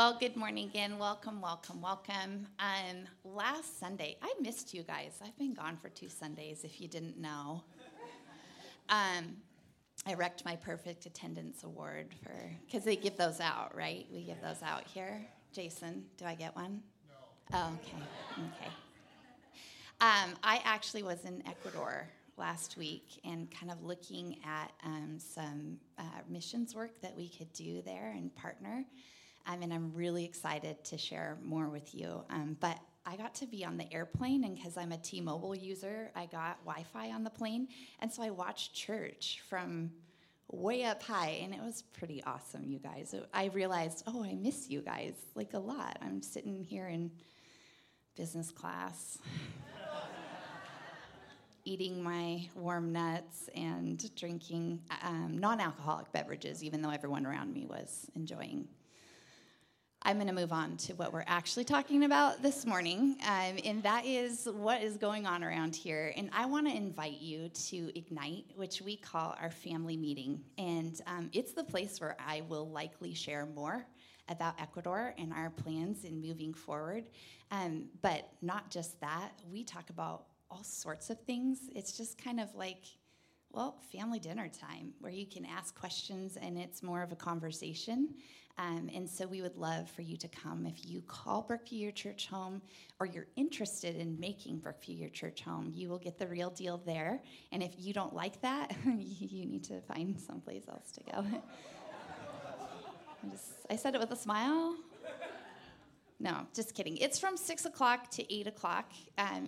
Well, good morning again. Welcome, welcome, welcome. Last Sunday, I missed you guys. I've been gone for 2 Sundays, if you didn't know. I wrecked my perfect attendance award because they give those out, right? We give those out here. Jason, do I get one? No. Oh, okay. I actually was in Ecuador last week and kind of looking at some missions work that we could do there and partner. And I'm really excited to share more with you. But I got to be on the airplane, and because I'm a T-Mobile user, I got Wi-Fi on the plane. And so I watched church from way up high, and it was pretty awesome, you guys. I realized, oh, I miss you guys, like, a lot. I'm sitting here in business class eating my warm nuts and drinking non-alcoholic beverages, even though everyone around me was enjoying. I'm going to move on to what we're actually talking about this morning, and that is what is going on around here. And I want to invite you to Ignite, which we call our family meeting. And it's the place where I will likely share more about Ecuador and our plans in moving forward. But not just that, we talk about all sorts of things. It's just kind of like, well, family dinner time, where you can ask questions, and it's more of a conversation. And so we would love for you to come. If you call Brookview your church home, or you're interested in making Brookview your church home, you will get the real deal there. And if you don't like that, you need to find someplace else to go. I said it with a smile. No, just kidding. It's from 6 o'clock to 8 o'clock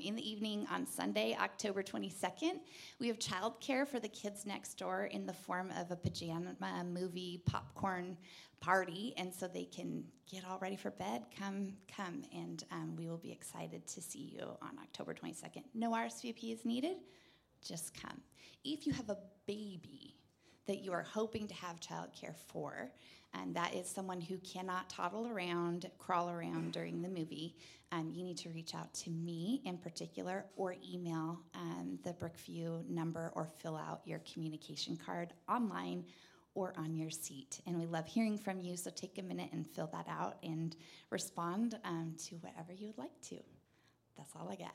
in the evening on Sunday, October 22nd. We have childcare for the kids next door in the form of a pajama movie popcorn party, and so they can get all ready for bed. Come, and we will be excited to see you on October 22nd. No RSVP is needed. Just come. If you have a baby that you are hoping to have childcare for, and that is someone who cannot toddle around, crawl around during the movie, you need to reach out to me in particular, or email the Brookview number, or fill out your communication card online or on your seat. And we love hearing from you, so take a minute and fill that out and respond to whatever you would like to. That's all I got.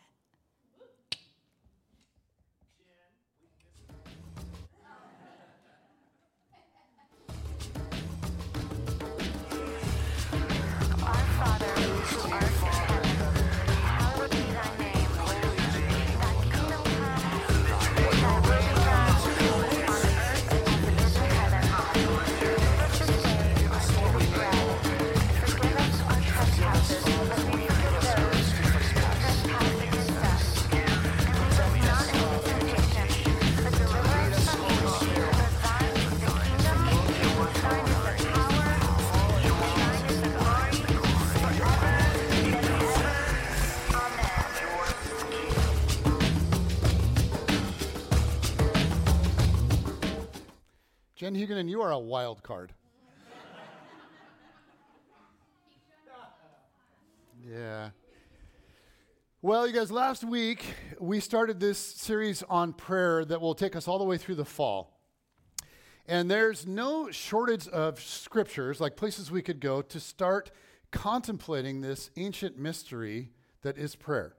Jen Huguenin, you are a wild card. Yeah. Well, you guys, last week we started this series on prayer that will take us all the way through the fall. And there's no shortage of scriptures, like places we could go to start contemplating this ancient mystery that is prayer.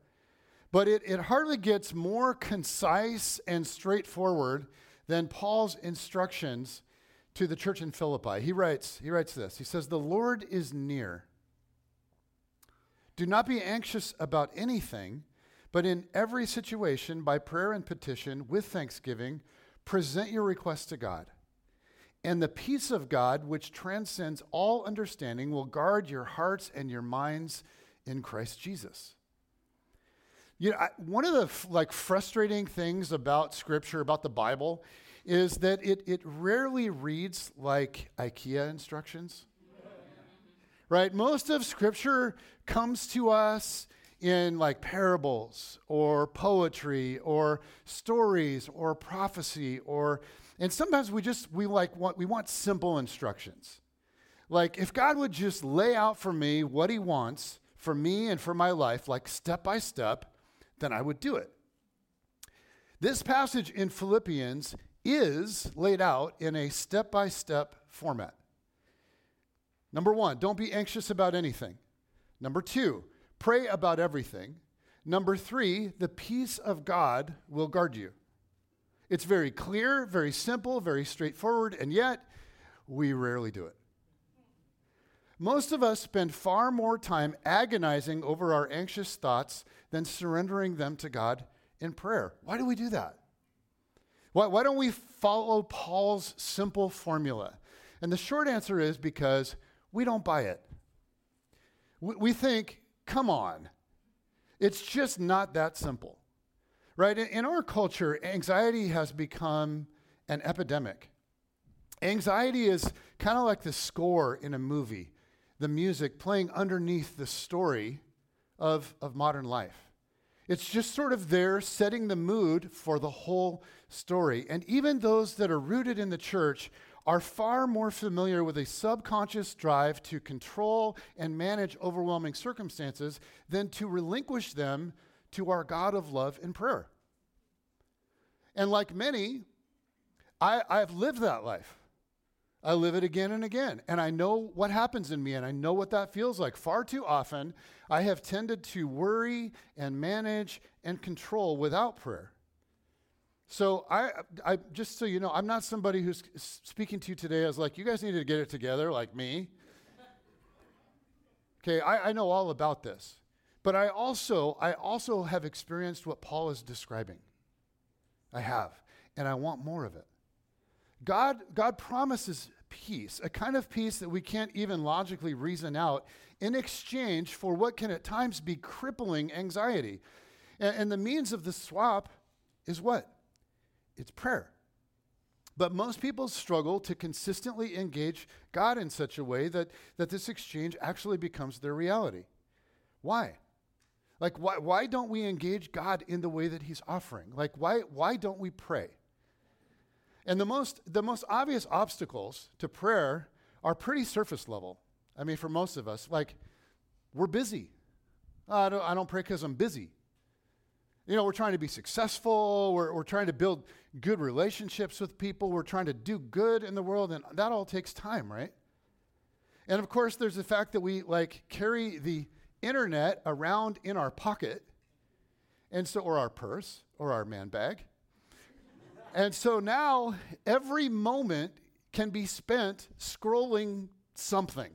But it hardly gets more concise and straightforward than Paul's instructions to the church in Philippi. He writes this. He says, "The Lord is near. Do not be anxious about anything, but in every situation, by prayer and petition, with thanksgiving, present your requests to God. And the peace of God, which transcends all understanding, will guard your hearts and your minds in Christ Jesus." You know, one of the frustrating things about Scripture, about the Bible, is that it rarely reads like IKEA instructions, right? Most of Scripture comes to us in parables or poetry or stories or prophecy, and sometimes we want simple instructions, like if God would just lay out for me what He wants for me and for my life, step by step, then I would do it. This passage in Philippians is laid out in a step-by-step format. Number one, don't be anxious about anything. Number two, pray about everything. Number three, the peace of God will guard you. It's very clear, very simple, very straightforward, and yet we rarely do it. Most of us spend far more time agonizing over our anxious thoughts than surrendering them to God in prayer. Why do we do that? Why don't we follow Paul's simple formula? And the short answer is because we don't buy it. We think, come on, it's just not that simple, right? In our culture, anxiety has become an epidemic. Anxiety is kind of like the score in a movie, the music playing underneath the story of modern life. It's just sort of there setting the mood for the whole story. And even those that are rooted in the church are far more familiar with a subconscious drive to control and manage overwhelming circumstances than to relinquish them to our God of love in prayer. And like many, I've lived that life. I live it again and again, and I know what happens in me, and I know what that feels like. Far too often, I have tended to worry and manage and control without prayer. So I just so you know, I'm not somebody who's speaking to you today as like, you guys need to get it together like me. Okay, I know all about this. But I also have experienced what Paul is describing. I have, and I want more of it. God promises peace, a kind of peace that we can't even logically reason out in exchange for what can at times be crippling anxiety. And the means of the swap is what? It's prayer. But most people struggle to consistently engage God in such a way that this exchange actually becomes their reality. Why? Like, why don't we engage God in the way that he's offering? Like, why don't we pray? And the most obvious obstacles to prayer are pretty surface level. I mean, for most of us, like, we're busy. I don't pray because I'm busy. You know, we're trying to be successful. We're trying to build good relationships with people. We're trying to do good in the world, and that all takes time, right? And, of course, there's the fact that we, like, carry the internet around in our pocket, and so, or our purse, or our man bag. And so now every moment can be spent scrolling something,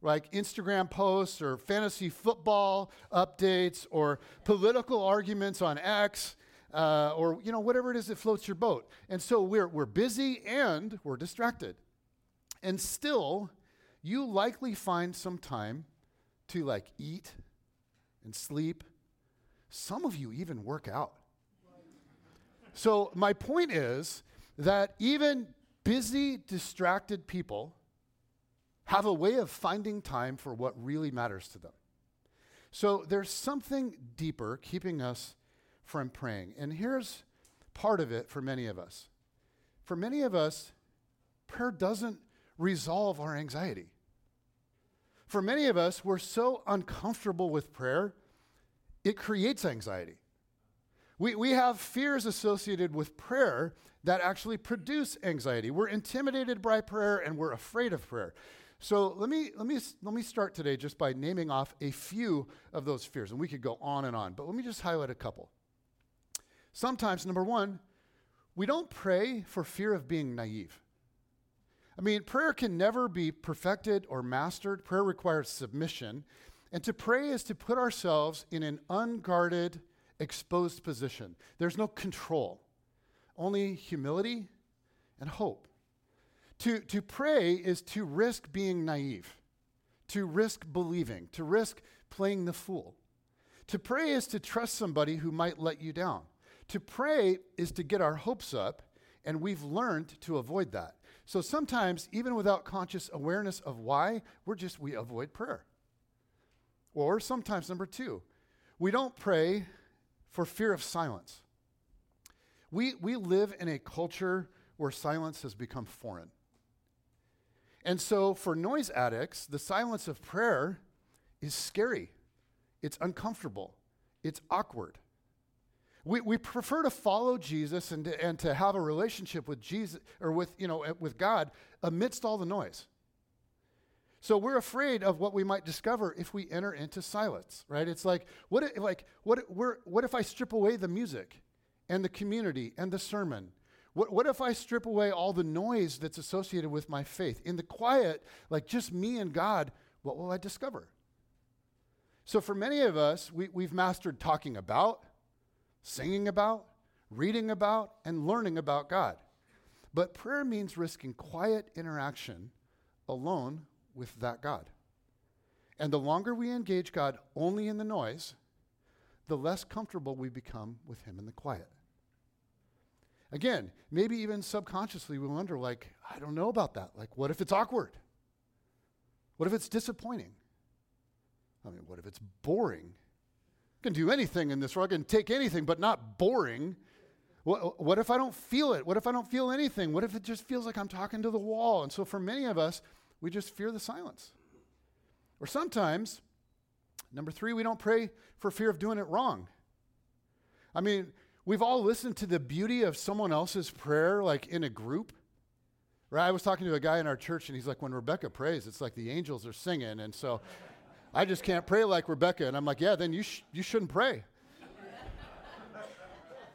like Instagram posts or fantasy football updates or political arguments on X or, you know, whatever it is that floats your boat. And so we're busy and we're distracted. And still, you likely find some time to, like, eat and sleep. Some of you even work out. So my point is that even busy, distracted people have a way of finding time for what really matters to them. So there's something deeper keeping us from praying. And here's part of it for many of us. For many of us, prayer doesn't resolve our anxiety. For many of us, we're so uncomfortable with prayer, it creates anxiety. We have fears associated with prayer that actually produce anxiety. We're intimidated by prayer and we're afraid of prayer. So let me start today just by naming off a few of those fears, and we could go on and on, but let me just highlight a couple. Sometimes, number one, we don't pray for fear of being naive. I mean, prayer can never be perfected or mastered. Prayer requires submission, and to pray is to put ourselves in an unguarded, exposed position. There's no control, only humility and hope. To pray is to risk being naive, to risk believing, to risk playing the fool. To pray is to trust somebody who might let you down. To pray is to get our hopes up, and we've learned to avoid that. So sometimes, even without conscious awareness of why, we avoid prayer. Or sometimes, number two, we don't pray for fear of silence. We live in a culture where silence has become foreign. And so for noise addicts, the silence of prayer is scary. It's uncomfortable. It's awkward. We prefer to follow Jesus and to have a relationship with Jesus or with God amidst all the noise. So we're afraid of what we might discover if we enter into silence, right? It's like, what if I strip away the music and the community and the sermon? What if I strip away all the noise that's associated with my faith? In the quiet, like just me and God, what will I discover? So for many of us, we've mastered talking about, singing about, reading about, and learning about God. But prayer means risking quiet interaction alone with that God. And the longer we engage God only in the noise, the less comfortable we become with him in the quiet. Again, maybe even subconsciously we wonder, like, I don't know about that. Like, what if it's awkward? What if it's disappointing? I mean, what if it's boring? I can do anything in this world. I can take anything, but not boring. What if I don't feel it? What if I don't feel anything? What if it just feels like I'm talking to the wall? And so for many of us, we just fear the silence. Or sometimes, number three, we don't pray for fear of doing it wrong. I mean, we've all listened to the beauty of someone else's prayer, like in a group, right? I was talking to a guy in our church, and he's like, when Rebecca prays, it's like the angels are singing, and so I just can't pray like Rebecca. And I'm like, yeah, then you shouldn't pray.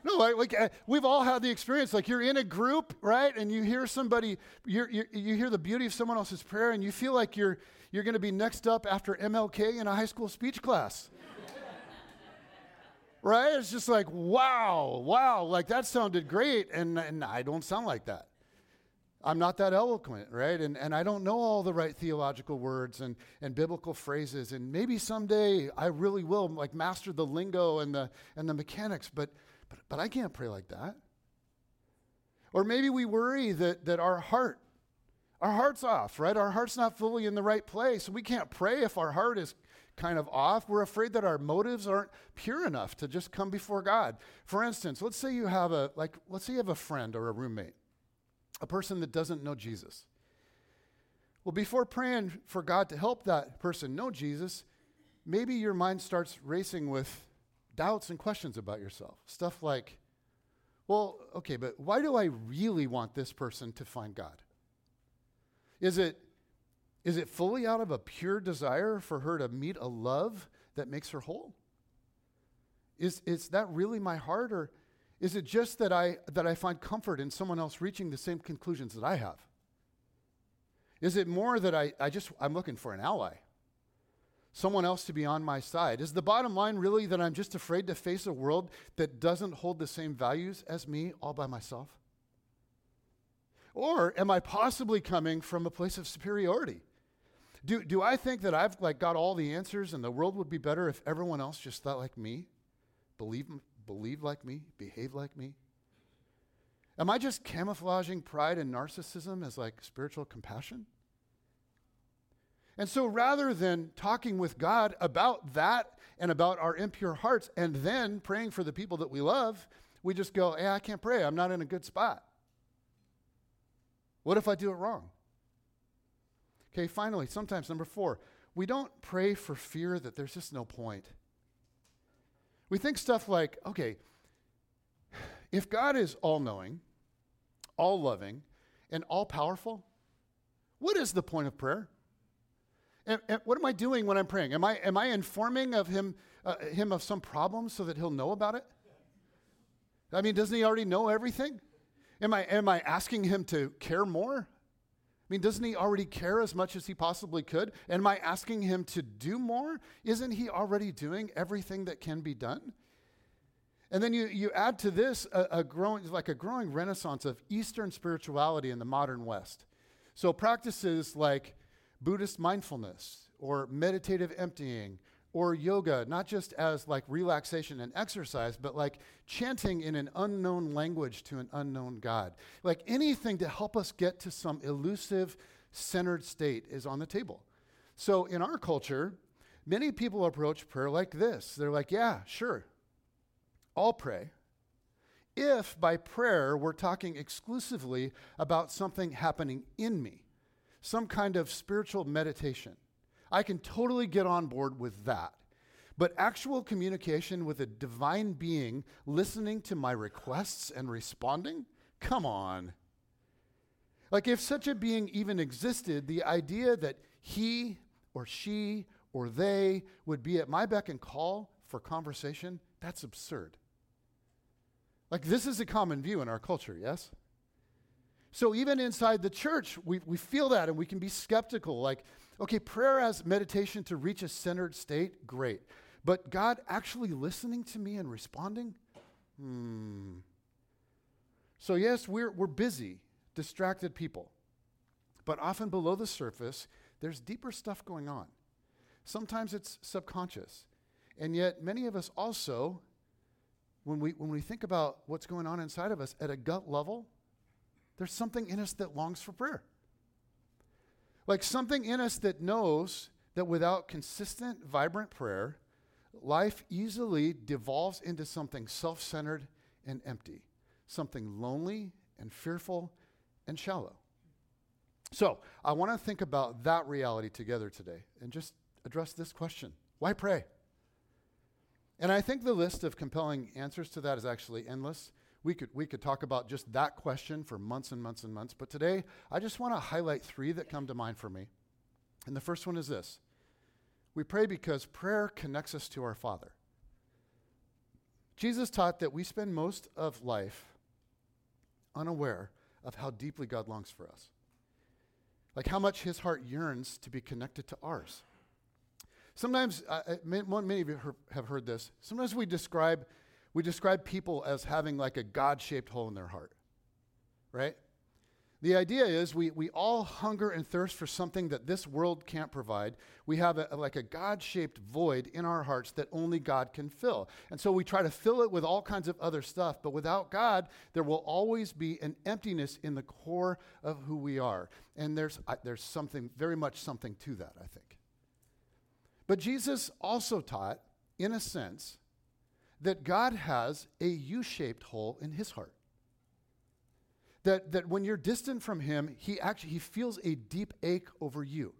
No, like we've all had the experience, like you're in a group, right? And you hear somebody, you hear the beauty of someone else's prayer, and you feel like you're going to be next up after MLK in a high school speech class. Right? It's just like, wow, like that sounded great. And I don't sound like that. I'm not that eloquent, right? And I don't know all the right theological words and biblical phrases. And maybe someday I really will like master the lingo and the mechanics, but I can't pray like that. Or maybe we worry that our heart's off, right? Our heart's not fully in the right place. We can't pray if our heart is kind of off. We're afraid that our motives aren't pure enough to just come before God. For instance, let's say you have a friend or a roommate, a person that doesn't know Jesus. Well, before praying for God to help that person know Jesus, maybe your mind starts racing with doubts and questions about yourself. Stuff like, well, okay, but why do I really want this person to find God? Is it fully out of a pure desire for her to meet a love that makes her whole? Is that really my heart, or is it just that I find comfort in someone else reaching the same conclusions that I have? Is it more that I'm looking for an ally, someone else to be on my side? Is the bottom line really that I'm just afraid to face a world that doesn't hold the same values as me all by myself? Or am I possibly coming from a place of superiority? Do I think that I've like got all the answers and the world would be better if everyone else just thought like me, believed like me, behaved like me? Am I just camouflaging pride and narcissism as like spiritual compassion? And so rather than talking with God about that and about our impure hearts and then praying for the people that we love, we just go, hey, I can't pray. I'm not in a good spot. What if I do it wrong? Okay, finally, sometimes, number four, we don't pray for fear that there's just no point. We think stuff like, okay, if God is all-knowing, all-loving, and all-powerful, what is the point of prayer? And what am I doing when I'm praying? Am I informing of him of some problem so that he'll know about it? I mean, doesn't he already know everything? Am I asking him to care more? I mean, doesn't he already care as much as he possibly could? Am I asking him to do more? Isn't he already doing everything that can be done? And then you add to this a growing renaissance of Eastern spirituality in the modern West. So practices like Buddhist mindfulness or meditative emptying or yoga, not just as like relaxation and exercise, but like chanting in an unknown language to an unknown God. Like anything to help us get to some elusive, centered state is on the table. So in our culture, many people approach prayer like this. They're like, yeah, sure, I'll pray. If by prayer we're talking exclusively about something happening in me, some kind of spiritual meditation, I can totally get on board with that. But actual communication with a divine being listening to my requests and responding? Come on. Like if such a being even existed, the idea that he or she or they would be at my beck and call for conversation, that's absurd. Like, this is a common view in our culture, yes? So even inside the church, we feel that, and we can be skeptical. Like, okay, prayer as meditation to reach a centered state, great. But God actually listening to me and responding? So yes, we're busy, distracted people. But often below the surface, there's deeper stuff going on. Sometimes it's subconscious. And yet many of us also, when we think about what's going on inside of us at a gut level, there's something in us that longs for prayer. Like something in us that knows that without consistent, vibrant prayer, life easily devolves into something self-centered and empty, something lonely and fearful and shallow. So I want to think about that reality together today and just address this question. Why pray? And I think the list of compelling answers to that is actually endless. We could talk about just that question for months and months and months, but today I just want to highlight three that come to mind for me. And the first one is this. We pray because prayer connects us to our Father. Jesus taught that we spend most of life unaware of how deeply God longs for us, like how much his heart yearns to be connected to ours. Sometimes, many of you have heard this, sometimes we describe people as having like a God-shaped hole in their heart, right? The idea is we all hunger and thirst for something that this world can't provide. We have a God-shaped void in our hearts that only God can fill. And so we try to fill it with all kinds of other stuff, but without God, there will always be an emptiness in the core of who we are. And there's something, very much something to that, I think. But Jesus also taught, in a sense, that God has a U-shaped hole in his heart. That when you're distant from him, he feels a deep ache over you.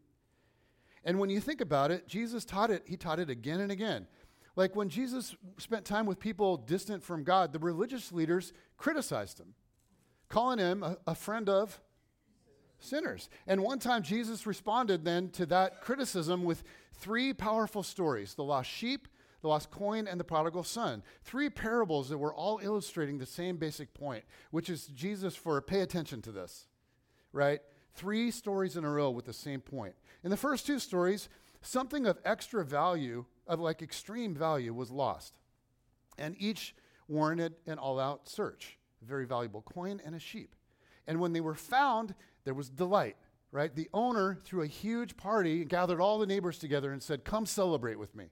And when you think about it, Jesus taught it. He taught it again and again. Like when Jesus spent time with people distant from God, the religious leaders criticized him, calling him a friend of sinners. And one time Jesus responded then to that criticism with three powerful stories, the lost sheep, the lost coin, and the prodigal son. Three parables that were all illustrating the same basic point, which is Jesus for pay attention to this, right? Three stories in a row with the same point. In the first two stories, something of extra value, of like extreme value, was lost. And each warranted an all-out search, a very valuable coin and a sheep. And when they were found, there was delight, right? The owner threw a huge party and gathered all the neighbors together and said, "Come celebrate with me."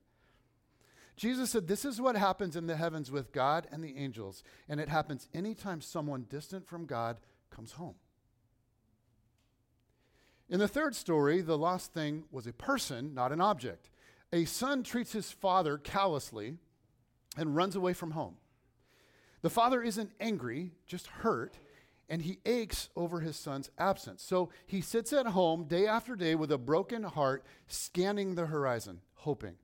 Jesus said, this is what happens in the heavens with God and the angels, and it happens anytime someone distant from God comes home. In the third story, the lost thing was a person, not an object. A son treats his father callously and runs away from home. The father isn't angry, just hurt, and he aches over his son's absence. So he sits at home day after day with a broken heart, scanning the horizon, hoping.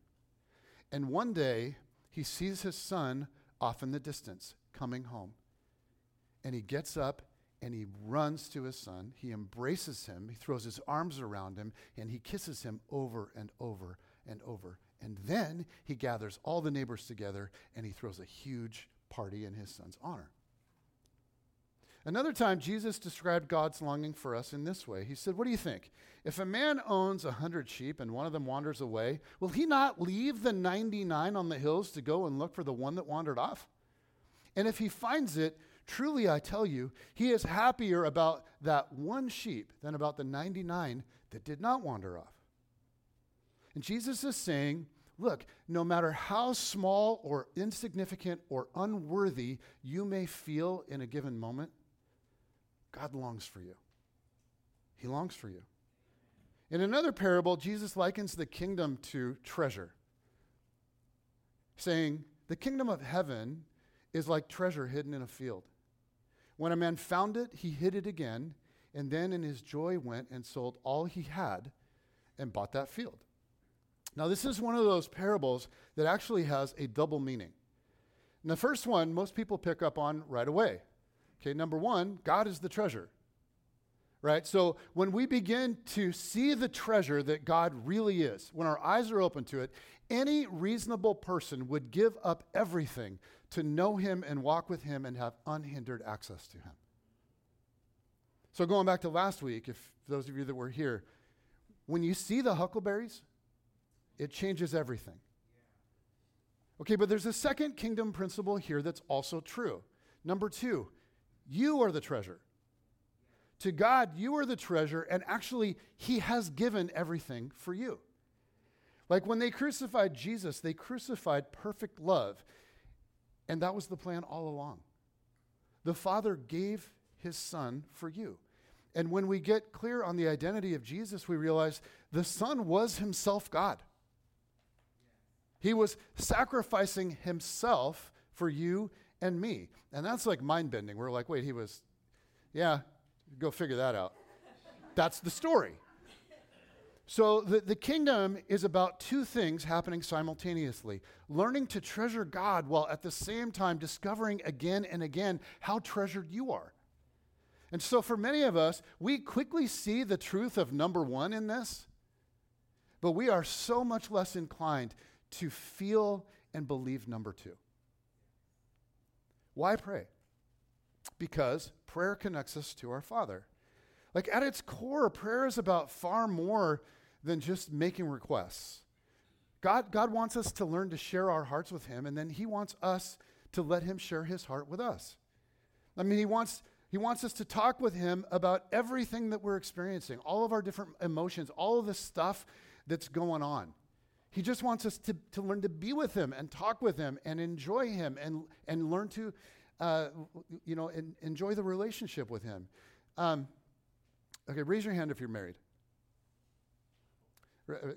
And one day, he sees his son off in the distance, coming home. And he gets up and he runs to his son. He embraces him. He throws his arms around him and he kisses him over and over and over. And then he gathers all the neighbors together and he throws a huge party in his son's honor. Another time, Jesus described God's longing for us in this way. He said, what do you think? If a man owns 100 sheep and one of them wanders away, will he not leave the 99 on the hills to go and look for the one that wandered off? And if he finds it, truly I tell you, he is happier about that one sheep than about the 99 that did not wander off. And Jesus is saying, look, no matter how small or insignificant or unworthy you may feel in a given moment, God longs for you. He longs for you. In another parable, Jesus likens the kingdom to treasure, saying, the kingdom of heaven is like treasure hidden in a field. When a man found it, he hid it again, and then in his joy went and sold all he had and bought that field. Now, this is one of those parables that actually has a double meaning. And the first one, most people pick up on right away. Okay, number one, God is the treasure, right? So when we begin to see the treasure that God really is, when our eyes are open to it, any reasonable person would give up everything to know him and walk with him and have unhindered access to him. So going back to last week, if those of you that were here, when you see the huckleberries, it changes everything. Okay, but there's a second kingdom principle here that's also true. Number two, you are the treasure. To God, you are the treasure, and actually, he has given everything for you. Like when they crucified Jesus, they crucified perfect love, and that was the plan all along. The Father gave his Son for you. And when we get clear on the identity of Jesus, we realize the Son was himself God. He was sacrificing himself for you and me. And that's like mind-bending. We're like, wait, he was, yeah, go figure that out. That's the story. So the kingdom is about two things happening simultaneously. Learning to treasure God while at the same time discovering again and again how treasured you are. And so for many of us, we quickly see the truth of number one in this, but we are so much less inclined to feel and believe number two. Why pray? Because prayer connects us to our Father. Like at its core, prayer is about far more than just making requests. God wants us to learn to share our hearts with him, and then he wants us to let him share his heart with us. I mean, he wants us to talk with him about everything that we're experiencing, all of our different emotions, all of the stuff that's going on. He just wants us to learn to be with him and talk with him and enjoy him and learn to, enjoy the relationship with him. Okay, raise your hand if you're married.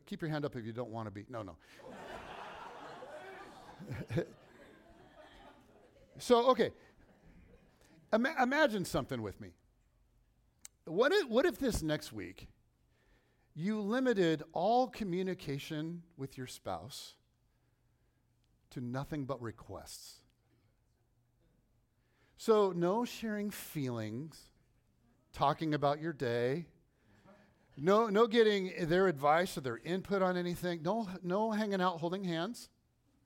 Keep your hand up if you don't want to be. No. So, okay. Imagine something with me. What if this next week you limited all communication with your spouse to nothing but requests? So no sharing feelings, talking about your day, no getting their advice or their input on anything, no hanging out holding hands,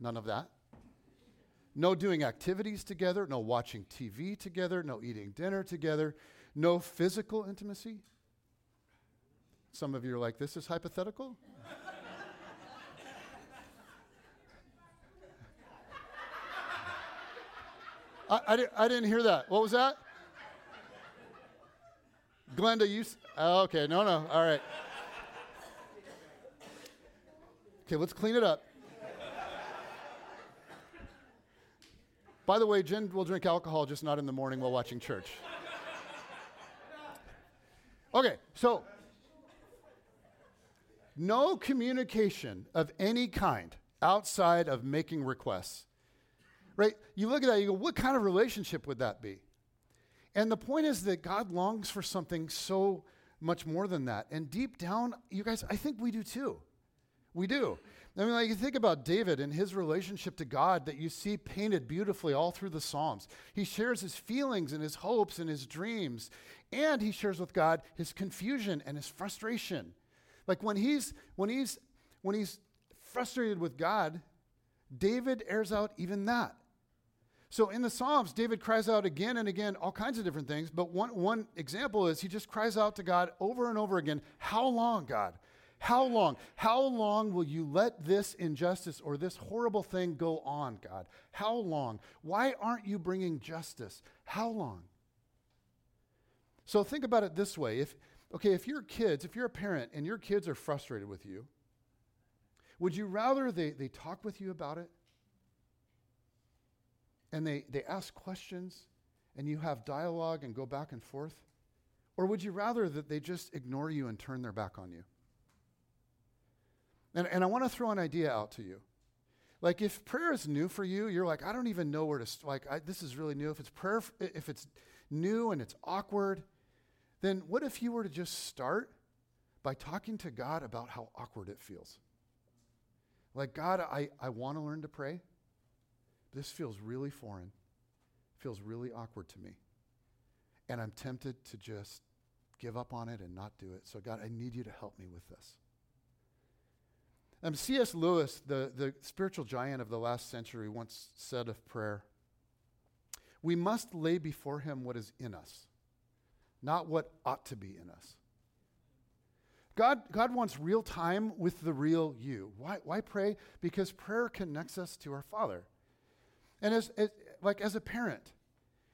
none of that. No doing activities together, no watching TV together, no eating dinner together, no physical intimacy. Some of you are like, this is hypothetical? I didn't hear that. What was that? Glenda, you... okay, no, all right. Okay, let's clean it up. By the way, Jen will drink alcohol, just not in the morning while watching church. Okay, so... no communication of any kind outside of making requests, right? You look at that, you go, what kind of relationship would that be? And the point is that God longs for something so much more than that. And deep down, you guys, I think we do too. We do. I mean, like you think about David and his relationship to God that you see painted beautifully all through the Psalms. He shares his feelings and his hopes and his dreams, and he shares with God his confusion and his frustration. Like when he's frustrated with God, David airs out even that. So in the Psalms, David cries out again and again, all kinds of different things. But one example is he just cries out to God over and over again, how long, God? How long? How long will you let this injustice or this horrible thing go on, God? How long? Why aren't you bringing justice? How long? So think about it this way. If you're a parent and your kids are frustrated with you, would you rather they talk with you about it and they ask questions and you have dialogue and go back and forth? Or would you rather that they just ignore you and turn their back on you? And I want to throw an idea out to you. Like if prayer is new for you, you're like, I don't even know where to, this is really new. If it's prayer, if it's new and it's awkward, then what if you were to just start by talking to God about how awkward it feels? Like, God, I want to learn to pray. This feels really foreign. It feels really awkward to me. And I'm tempted to just give up on it and not do it. So God, I need you to help me with this. C.S. Lewis, the spiritual giant of the last century, once said of prayer, "We must lay before him what is in us, not what ought to be in us." God wants real time with the real you. Why pray? Because prayer connects us to our Father. And as a parent,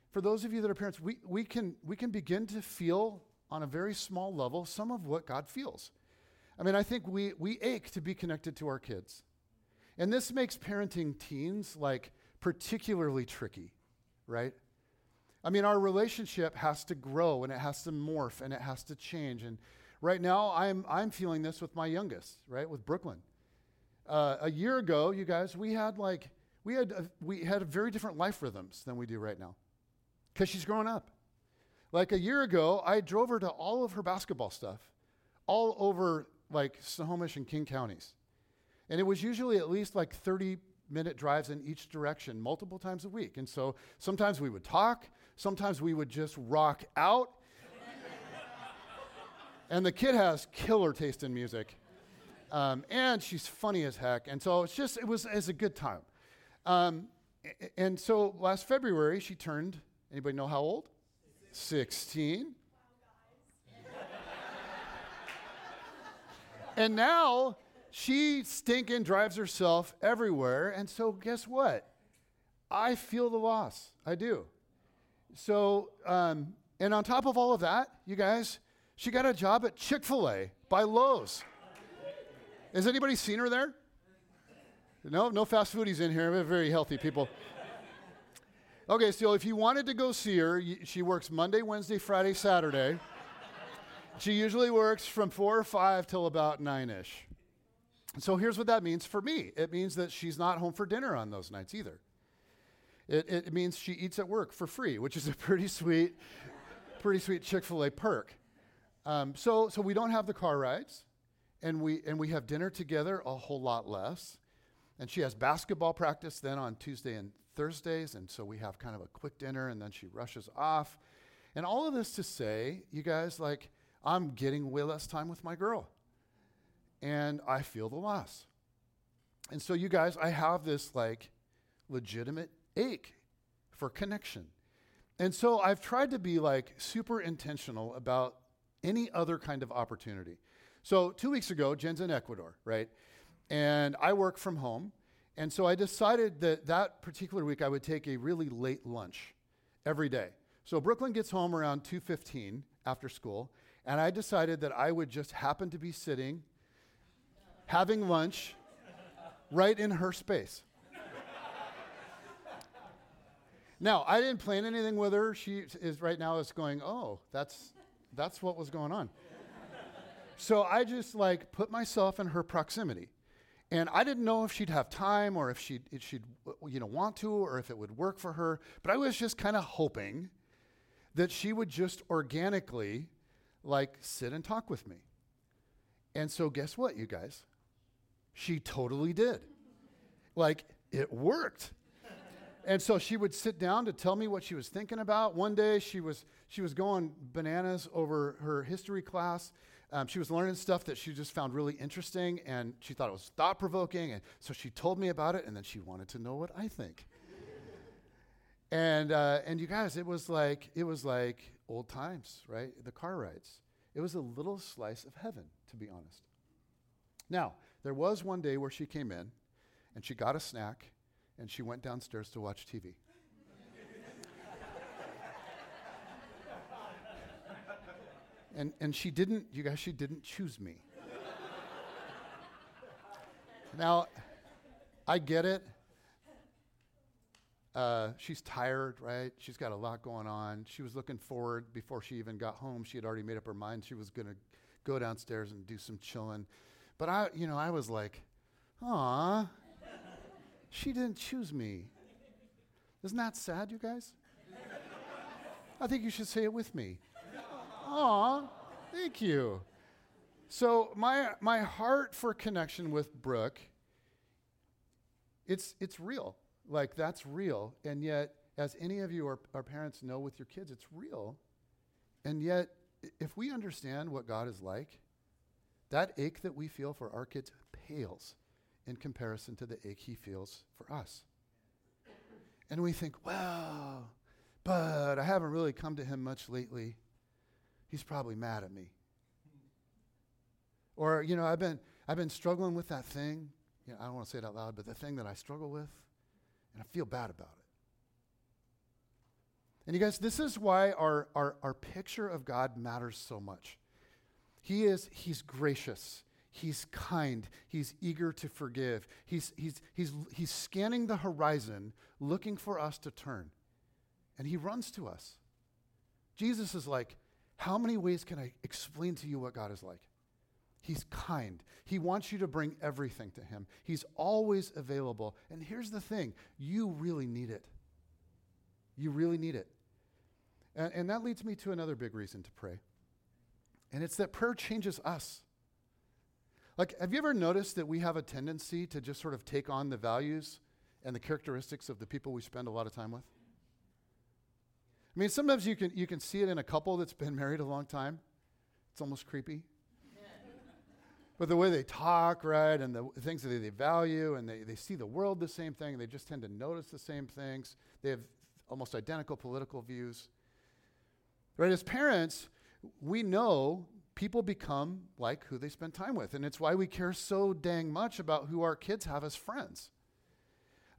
for those of you that are parents, we can begin to feel on a very small level some of what God feels. I mean, I think we ache to be connected to our kids. And this makes parenting teens like particularly tricky, right? I mean, our relationship has to grow and it has to morph and it has to change. And right now, I'm feeling this with my youngest, right, with Brooklyn. A year ago, you guys, we had very different life rhythms than we do right now, because she's grown up. Like a year ago, I drove her to all of her basketball stuff, all over like Snohomish and King counties, and it was usually at least like 30-minute drives in each direction, multiple times a week. And so sometimes we would talk, sometimes we would just rock out. And the kid has killer taste in music. And she's funny as heck. And so it was a good time. And so last February, she turned, anybody know how old? 16. And now she stinking drives herself everywhere. And so guess what? I feel the loss. I do. So, and on top of all of that, you guys, she got a job at Chick-fil-A by Lowe's. Has anybody seen her there? No fast foodies in here. We're very healthy people. Okay, so if you wanted to go see her, she works Monday, Wednesday, Friday, Saturday. She usually works from 4 or 5 till about 9-ish. So here's what that means for me. It means that she's not home for dinner on those nights either. It means she eats at work for free, which is a pretty sweet Chick-fil-A perk. So we don't have the car rides, and we have dinner together a whole lot less. And she has basketball practice then on Tuesday and Thursdays, and so we have kind of a quick dinner, and then she rushes off. And all of this to say, you guys, like, I'm getting way less time with my girl, and I feel the loss. And so you guys, I have this, like, legitimate ache for connection. And so I've tried to be, like, super intentional about any other kind of opportunity. So 2 weeks ago, Jen's in Ecuador, right? And I work from home. And so I decided that particular week I would take a really late lunch every day. So Brooklyn gets home around 2:15 after school. And I decided that I would just happen to be sitting, having lunch right in her space. Now, I didn't plan anything with her. She is right now is going, oh, that's what was going on. So I just like put myself in her proximity, and I didn't know if she'd have time or if she'd want to, or if it would work for her. But I was just kind of hoping that she would just organically like sit and talk with me. And so guess what, you guys? She totally did. Like it worked. And so she would sit down to tell me what she was thinking about. One day she was going bananas over her history class. She was learning stuff that she just found really interesting, and she thought it was thought-provoking. And so she told me about it, and then she wanted to know what I think. And you guys, it was like old times, right? The car rides. It was a little slice of heaven, to be honest. Now, there was one day where she came in, and she got a snack, and she went downstairs to watch TV. And she didn't, you guys, she didn't choose me. Now, I get it. She's tired, right? She's got a lot going on. She was looking forward. Before she even got home, she had already made up her mind she was going to go downstairs and do some chilling. But I was like, aw. She didn't choose me. Isn't that sad, you guys? I think you should say it with me. Aw, thank you. So my heart for connection with Brooke, it's real. Like, that's real. And yet, as any of you are parents know with your kids, it's real. And yet, if we understand what God is like, that ache that we feel for our kids pales in comparison to the ache he feels for us. And we think, well, but I haven't really come to him much lately. He's probably mad at me. Or, you know, I've been struggling with that thing. You know, I don't want to say it out loud, but the thing that I struggle with, and I feel bad about it. And you guys, this is why our picture of God matters so much. He's gracious. He's kind. He's eager to forgive. He's scanning the horizon, looking for us to turn. And he runs to us. Jesus is like, how many ways can I explain to you what God is like? He's kind. He wants you to bring everything to him. He's always available. And here's the thing, you really need it. You really need it. And that leads me to another big reason to pray. And it's that prayer changes us. Like, have you ever noticed that we have a tendency to just sort of take on the values and the characteristics of the people we spend a lot of time with? I mean, sometimes you can see it in a couple that's been married a long time. It's almost creepy. But the way they talk, right, and the things that they value, and they see the world the same thing, and they just tend to notice the same things. They have almost identical political views. Right, as parents, we know people become like who they spend time with, and it's why we care so dang much about who our kids have as friends.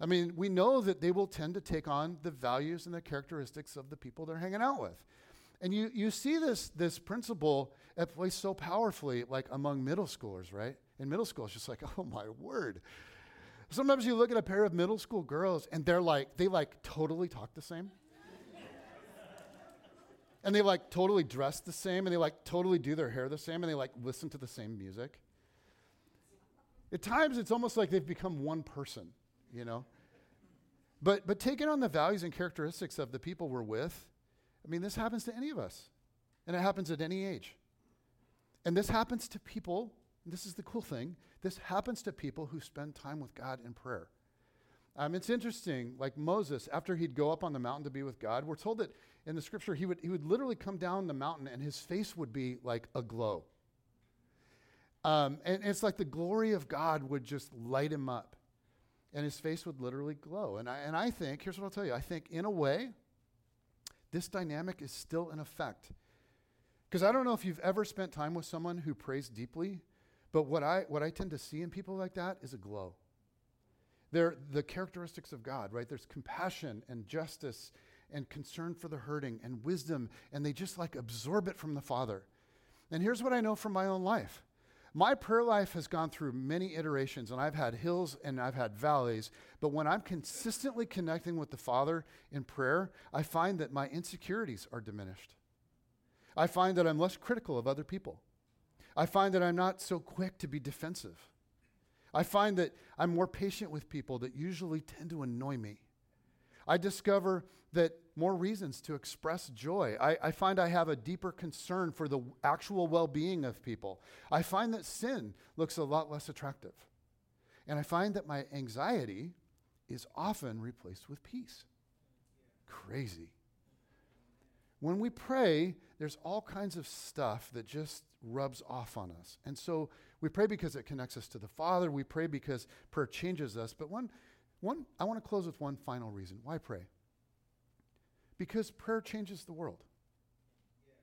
I mean, we know that they will tend to take on the values and the characteristics of the people they're hanging out with. And you see this principle at play so powerfully, like among middle schoolers, right? In middle school, it's just like, oh my word. Sometimes you look at a pair of middle school girls and they totally talk the same. And they totally dress the same, and they totally do their hair the same, and they listen to the same music. At times it's almost like they've become one person, you know? But taking on the values and characteristics of the people we're with, I mean, this happens to any of us, and it happens at any age. And this happens to people, and this is the cool thing, this happens to people who spend time with God in prayer. It's interesting, like Moses, after he'd go up on the mountain to be with God, we're told that in the scripture he would literally come down the mountain and his face would be like aglow. And it's like the glory of God would just light him up, and his face would literally glow. And I think, here's what I'll tell you, I think in a way, this dynamic is still in effect. Because I don't know if you've ever spent time with someone who prays deeply, but what I tend to see in people like that is a glow. They're the characteristics of God, right? There's compassion and justice and concern for the hurting and wisdom, and they just absorb it from the Father. And here's what I know from my own life. My prayer life has gone through many iterations, and I've had hills and I've had valleys, but when I'm consistently connecting with the Father in prayer, I find that my insecurities are diminished. I find that I'm less critical of other people. I find that I'm not so quick to be defensive. I find that I'm more patient with people that usually tend to annoy me. I discover that more reasons to express joy. I find I have a deeper concern for the actual well-being of people. I find that sin looks a lot less attractive. And I find that my anxiety is often replaced with peace. Crazy. When we pray, there's all kinds of stuff that just rubs off on us. And so we pray because it connects us to the Father. We pray because prayer changes us. But I want to close with one final reason. Why pray? Because prayer changes the world. Yes.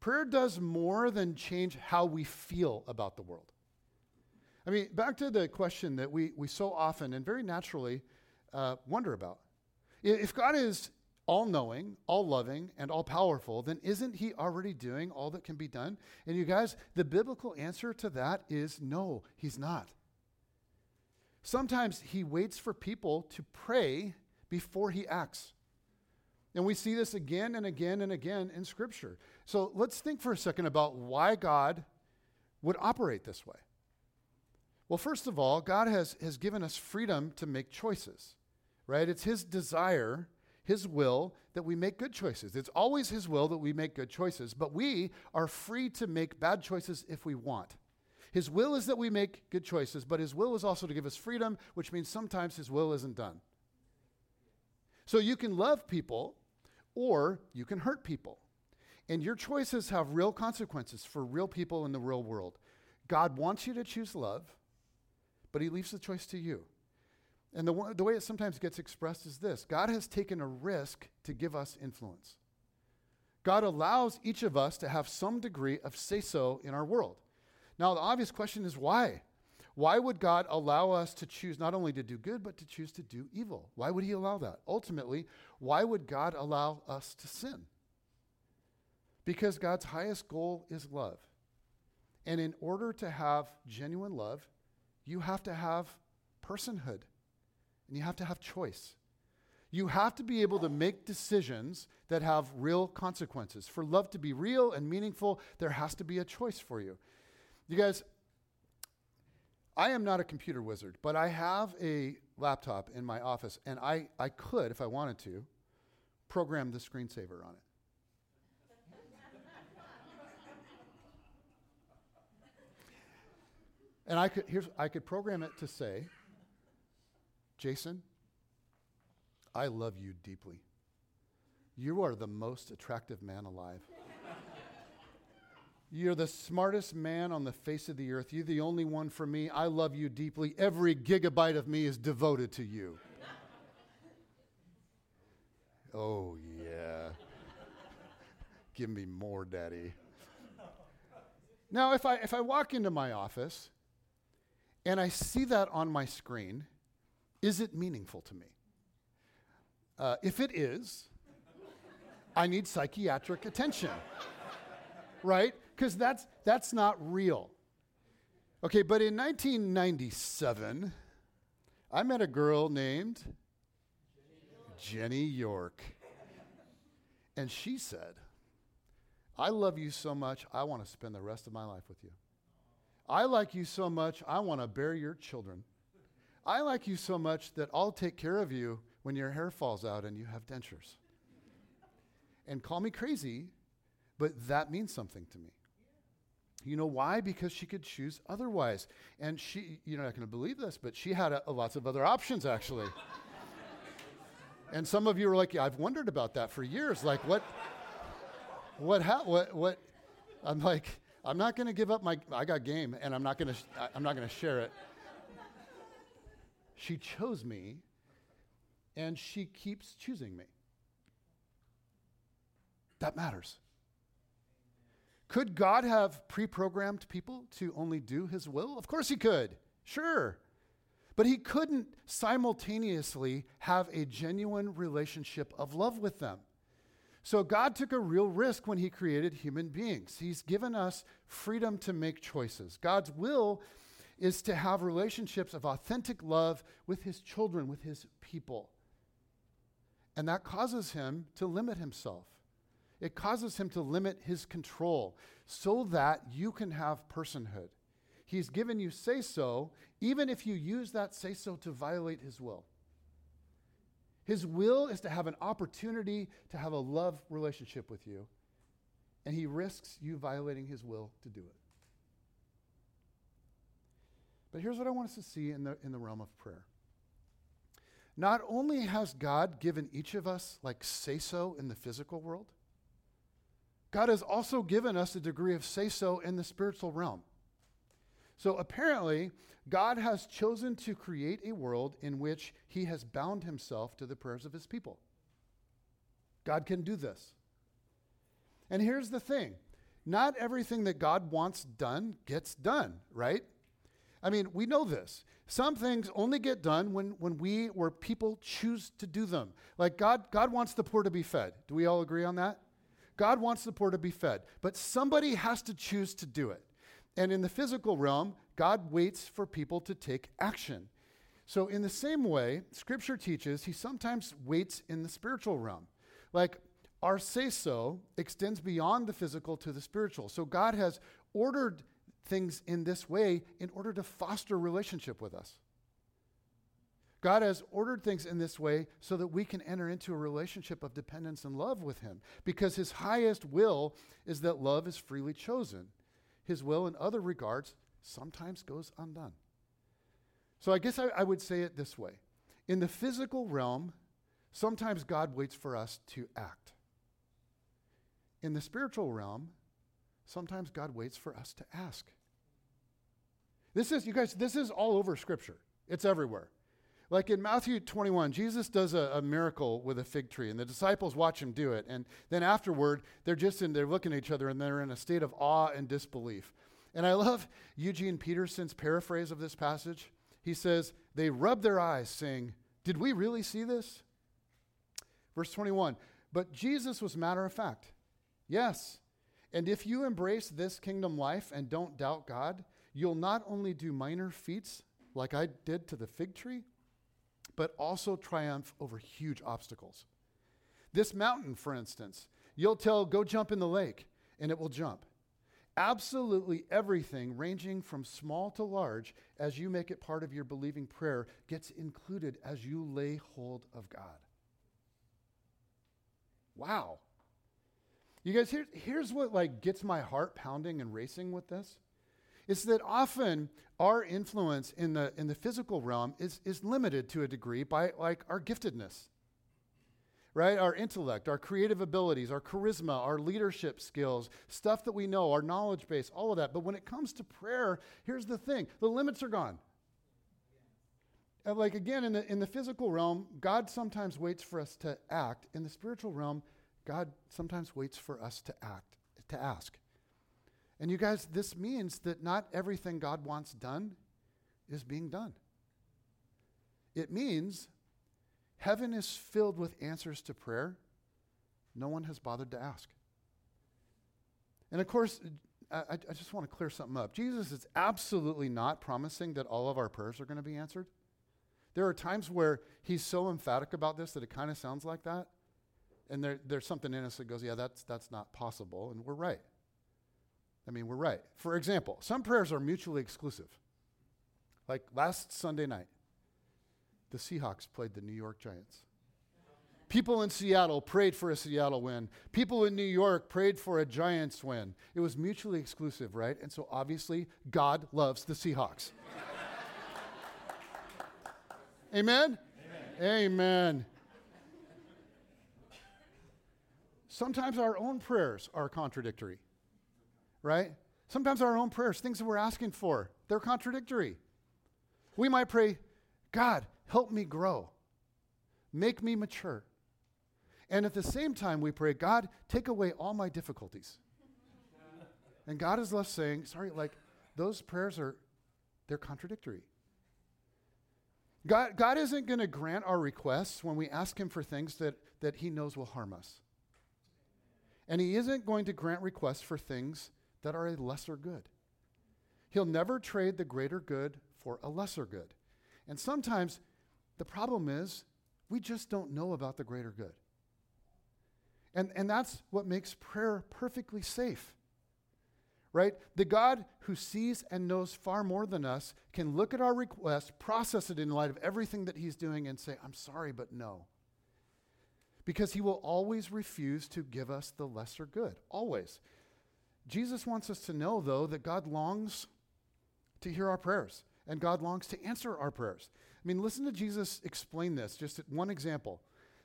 Prayer does more than change how we feel about the world. I mean, back to the question that we so often and very naturally wonder about. If God is all-knowing, all-loving, and all-powerful, then isn't he already doing all that can be done? And you guys, the biblical answer to that is no, he's not. Sometimes he waits for people to pray before he acts. And we see this again and again and again in Scripture. So let's think for a second about why God would operate this way. Well, first of all, God has given us freedom to make choices, right? It's his desire, his will, that we make good choices. It's always his will that we make good choices, but we are free to make bad choices if we want. His will is that we make good choices, but his will is also to give us freedom, which means sometimes his will isn't done. So you can love people, or you can hurt people. And your choices have real consequences for real people in the real world. God wants you to choose love, but he leaves the choice to you. And the way it sometimes gets expressed is this: God has taken a risk to give us influence. God allows each of us to have some degree of say-so in our world. Now, the obvious question is why? Why would God allow us to choose not only to do good, but to choose to do evil? Why would he allow that? Ultimately, why would God allow us to sin? Because God's highest goal is love. And in order to have genuine love, you have to have personhood, and you have to have choice. You have to be able to make decisions that have real consequences. For love to be real and meaningful, there has to be a choice for you. You guys, I am not a computer wizard, but I have a laptop in my office, and I could, if I wanted to, program the screensaver on it. And I could program it to say, Jason, I love you deeply. You are the most attractive man alive. You're the smartest man on the face of the earth. You're the only one for me. I love you deeply. Every gigabyte of me is devoted to you. Oh, yeah. Give me more, Daddy. Now, if I walk into my office and I see that on my screen, is it meaningful to me? If it is, I need psychiatric attention, right? Because that's not real. Okay, but in 1997, I met a girl named Jenny York, and she said, I love you so much, I want to spend the rest of my life with you. I like you so much, I want to bear your children. I like you so much that I'll take care of you when your hair falls out and you have dentures. And call me crazy, but that means something to me. You know why? Because she could choose otherwise. And she, you're not going to believe this, but she had lots of other options, actually. And some of you are like, yeah, I've wondered about that for years. Like, what... What? I'm like, I'm not going to give up I got game, and I'm not going to share it. She chose me, and she keeps choosing me. That matters. Could God have pre-programmed people to only do his will? Of course he could, sure. But he couldn't simultaneously have a genuine relationship of love with them. So God took a real risk when he created human beings. He's given us freedom to make choices. God's will is to have relationships of authentic love with his children, with his people. And that causes him to limit himself. It causes him to limit his control so that you can have personhood. He's given you say-so, even if you use that say-so to violate his will. His will is to have an opportunity to have a love relationship with you, and he risks you violating his will to do it. But here's what I want us to see in the realm of prayer. Not only has God given each of us like say-so in the physical world, God has also given us a degree of say-so in the spiritual realm. So apparently, God has chosen to create a world in which he has bound himself to the prayers of his people. God can do this. And here's the thing. Not everything that God wants done gets done, right? I mean, we know this. Some things only get done when we or people choose to do them. Like God wants the poor to be fed. Do we all agree on that? God wants the poor to be fed, but somebody has to choose to do it. And in the physical realm, God waits for people to take action. So in the same way, Scripture teaches he sometimes waits in the spiritual realm. Like our say-so extends beyond the physical to the spiritual. So God has ordered things in this way in order to foster relationship with us. God has ordered things in this way so that we can enter into a relationship of dependence and love with him, because his highest will is that love is freely chosen. His will in other regards sometimes goes undone. So I guess I would say it this way. In the physical realm, sometimes God waits for us to act. In the spiritual realm, sometimes God waits for us to ask. This is all over Scripture. It's everywhere. Like in Matthew 21, Jesus does a miracle with a fig tree, and the disciples watch him do it. And then afterward, they're looking at each other, and they're in a state of awe and disbelief. And I love Eugene Peterson's paraphrase of this passage. He says, they rubbed their eyes, saying, did we really see this? Verse 21, but Jesus was matter of fact. Yes, and if you embrace this kingdom life and don't doubt God, you'll not only do minor feats like I did to the fig tree, but also triumph over huge obstacles. This mountain, for instance, you'll tell, go jump in the lake, and it will jump. Absolutely everything, ranging from small to large, as you make it part of your believing prayer, gets included as you lay hold of God. Wow. You guys, here's what gets my heart pounding and racing with this. It's that often our influence in the physical realm is limited to a degree by our giftedness, right? Our intellect, our creative abilities, our charisma, our leadership skills, stuff that we know, our knowledge base, all of that. But when it comes to prayer, here's the thing: the limits are gone. And again, in the physical realm, God sometimes waits for us to act. In the spiritual realm, God sometimes waits for us to act, to ask. And you guys, this means that not everything God wants done is being done. It means heaven is filled with answers to prayer no one has bothered to ask. And of course, I just want to clear something up. Jesus is absolutely not promising that all of our prayers are going to be answered. There are times where he's so emphatic about this that it kind of sounds like that. And there's something in us that goes, yeah, that's not possible. And we're right. We're right. For example, some prayers are mutually exclusive. Like last Sunday night, the Seahawks played the New York Giants. People in Seattle prayed for a Seattle win. People in New York prayed for a Giants win. It was mutually exclusive, right? And so obviously, God loves the Seahawks. Amen? Amen? Amen. Sometimes our own prayers are contradictory. Right? Sometimes our own prayers, things that we're asking for, they're contradictory. We might pray, God, help me grow. Make me mature. And at the same time, we pray, God, take away all my difficulties. And God is left saying, sorry, those prayers they're contradictory. God isn't going to grant our requests when we ask him for things that he knows will harm us. And he isn't going to grant requests for things that are a lesser good. He'll never trade the greater good for a lesser good. And sometimes the problem is we just don't know about the greater good. And that's what makes prayer perfectly safe, right? The God who sees and knows far more than us can look at our request, process it in light of everything that he's doing, and say, I'm sorry, but no. Because he will always refuse to give us the lesser good, always. Jesus wants us to know, though, that God longs to hear our prayers, and God longs to answer our prayers. Listen to Jesus explain this, just at one example.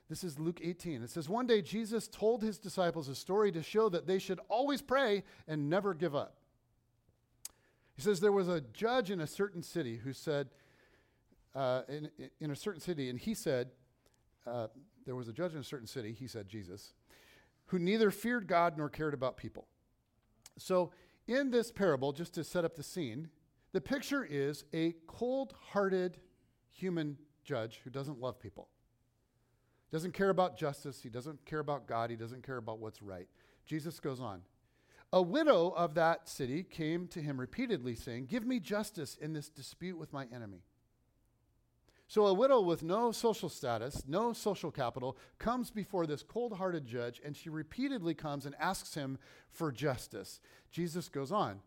This is Luke 18. It says, one day Jesus told his disciples a story to show that they should always pray and never give up. He says, there was a judge in a certain city who said, Jesus, who neither feared God nor cared about people. So in this parable, just to set up the scene, the picture is a cold-hearted human judge who doesn't love people, doesn't care about justice, he doesn't care about God, he doesn't care about what's right. Jesus goes on. A widow of that city came to him repeatedly saying, give me justice in this dispute with my enemy. So a widow with no social status, no social capital, comes before this cold-hearted judge, and she repeatedly comes and asks him for justice. Jesus goes on.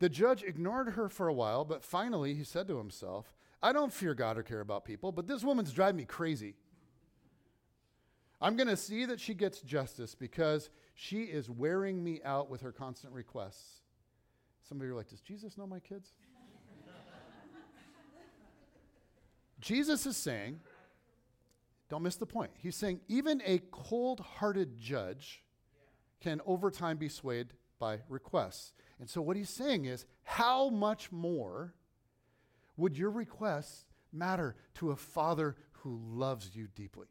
The judge ignored her for a while, but finally he said to himself, I don't fear God or care about people, but this woman's driving me crazy. I'm going to see that she gets justice because she is wearing me out with her constant requests. Some of you are like, does Jesus know my kids? Jesus is saying, don't miss the point. He's saying even a cold-hearted judge can over time be swayed by requests. And so what he's saying is, how much more would your requests matter to a father who loves you deeply?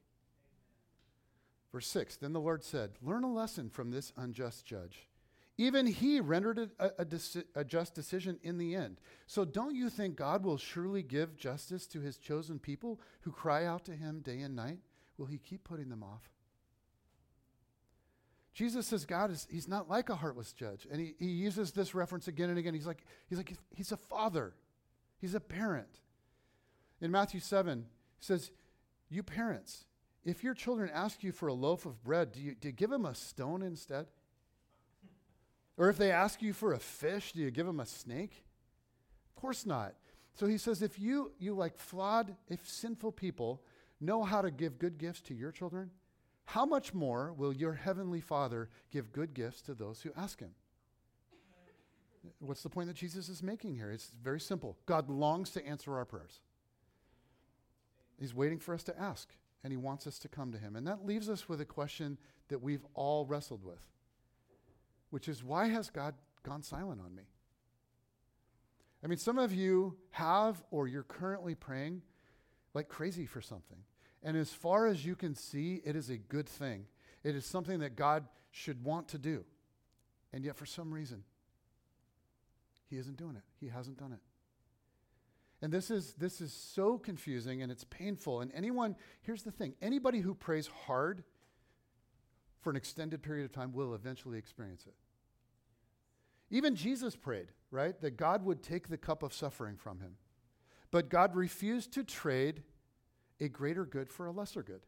Verse 6, then the Lord said, learn a lesson from this unjust judge. Even he rendered a just decision in the end. So don't you think God will surely give justice to his chosen people who cry out to him day and night? Will he keep putting them off? Jesus says he's not like a heartless judge. And he uses this reference again and again. He's a father. He's a parent. In Matthew 7, he says, you parents, if your children ask you for a loaf of bread, do you give them a stone instead? Or if they ask you for a fish, do you give them a snake? Of course not. So he says, if you like flawed, if sinful people know how to give good gifts to your children, how much more will your heavenly Father give good gifts to those who ask him? What's the point that Jesus is making here? It's very simple. God longs to answer our prayers. He's waiting for us to ask, and he wants us to come to him. And that leaves us with a question that we've all wrestled with, which is, why has God gone silent on me? I mean, some of you have, or you're currently praying like crazy for something. And as far as you can see, it is a good thing. It is something that God should want to do. And yet for some reason, he isn't doing it. He hasn't done it. And this is so confusing, and it's painful. And here's the thing, anybody who prays hard for an extended period of time will eventually experience it. Even Jesus prayed, right, that God would take the cup of suffering from him. But God refused to trade a greater good for a lesser good.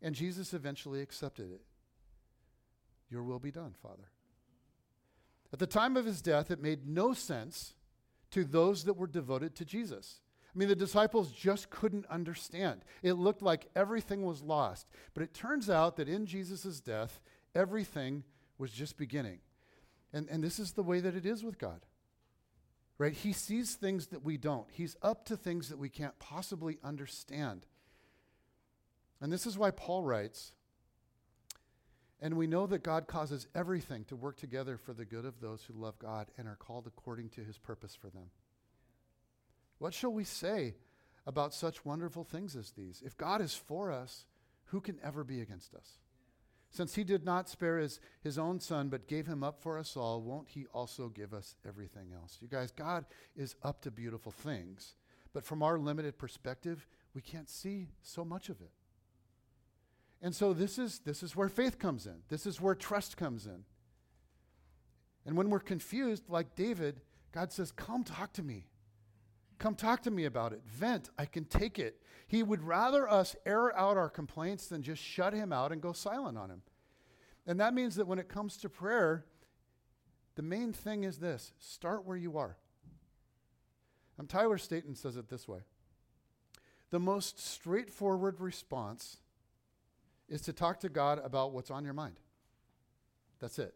And Jesus eventually accepted it. Your will be done, Father. At the time of his death, it made no sense to those that were devoted to Jesus. I mean, the disciples just couldn't understand. It looked like everything was lost. But it turns out that in Jesus' death, everything was just beginning. And this is the way that it is with God. Right? He sees things that we don't. He's up to things that we can't possibly understand. And this is why Paul writes, and we know that God causes everything to work together for the good of those who love God and are called according to his purpose for them. What shall we say about such wonderful things as these? If God is for us, who can ever be against us? Since he did not spare his own son, but gave him up for us all, won't he also give us everything else? You guys, God is up to beautiful things, but from our limited perspective, we can't see so much of it. And so this is where faith comes in. This is where trust comes in. And when we're confused, like David, God says, come talk to me. Come talk to me about it. Vent, I can take it. He would rather us air out our complaints than just shut him out and go silent on him. And that means that when it comes to prayer, the main thing is this: start where you are. And Tyler Staton says it this way: the most straightforward response is to talk to God about what's on your mind. That's it.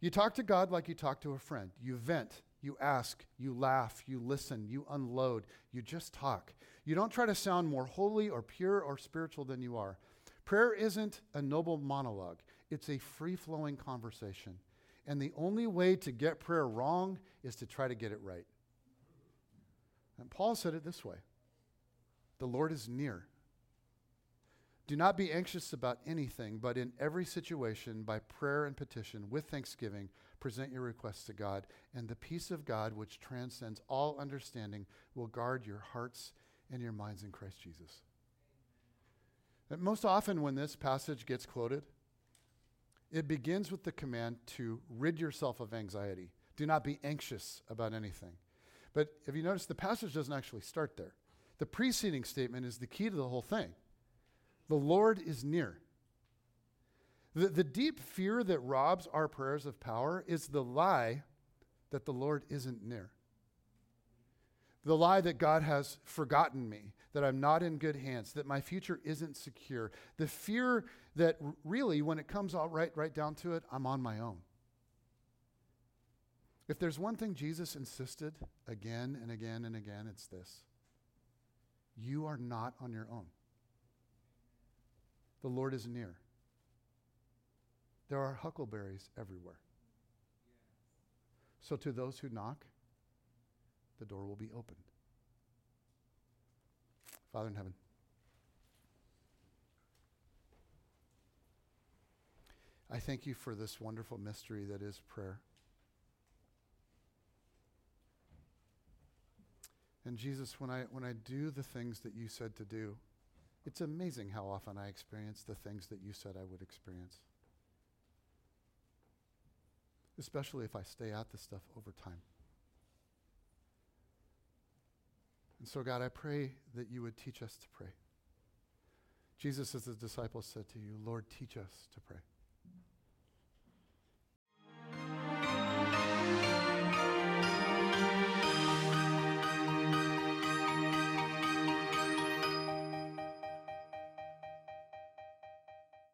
You talk to God like you talk to a friend. You vent. You ask, you laugh, you listen, you unload, you just talk. You don't try to sound more holy or pure or spiritual than you are. Prayer isn't a noble monologue. It's a free-flowing conversation. And the only way to get prayer wrong is to try to get it right. And Paul said it this way: the Lord is near. Do not be anxious about anything, but in every situation, by prayer and petition, with thanksgiving, present your requests to God, and the peace of God, which transcends all understanding, will guard your hearts and your minds in Christ Jesus. And most often when this passage gets quoted, it begins with the command to rid yourself of anxiety. Do not be anxious about anything. But if you notice, the passage doesn't actually start there. The preceding statement is the key to the whole thing. The Lord is near. The deep fear that robs our prayers of power is the lie that the Lord isn't near. The lie that God has forgotten me, that I'm not in good hands, that my future isn't secure. The fear that really, when it comes all right down to it, I'm on my own. If there's one thing Jesus insisted again and again and again, it's this: you are not on your own. The Lord is near. There are huckleberries everywhere. So to those who knock, the door will be opened. Father in heaven, I thank you for this wonderful mystery that is prayer. And Jesus, when I do the things that you said to do, it's amazing how often I experience the things that you said I would experience. Especially if I stay at this stuff over time. And so, God, I pray that you would teach us to pray. Jesus, as the disciples said to you, Lord, teach us to pray.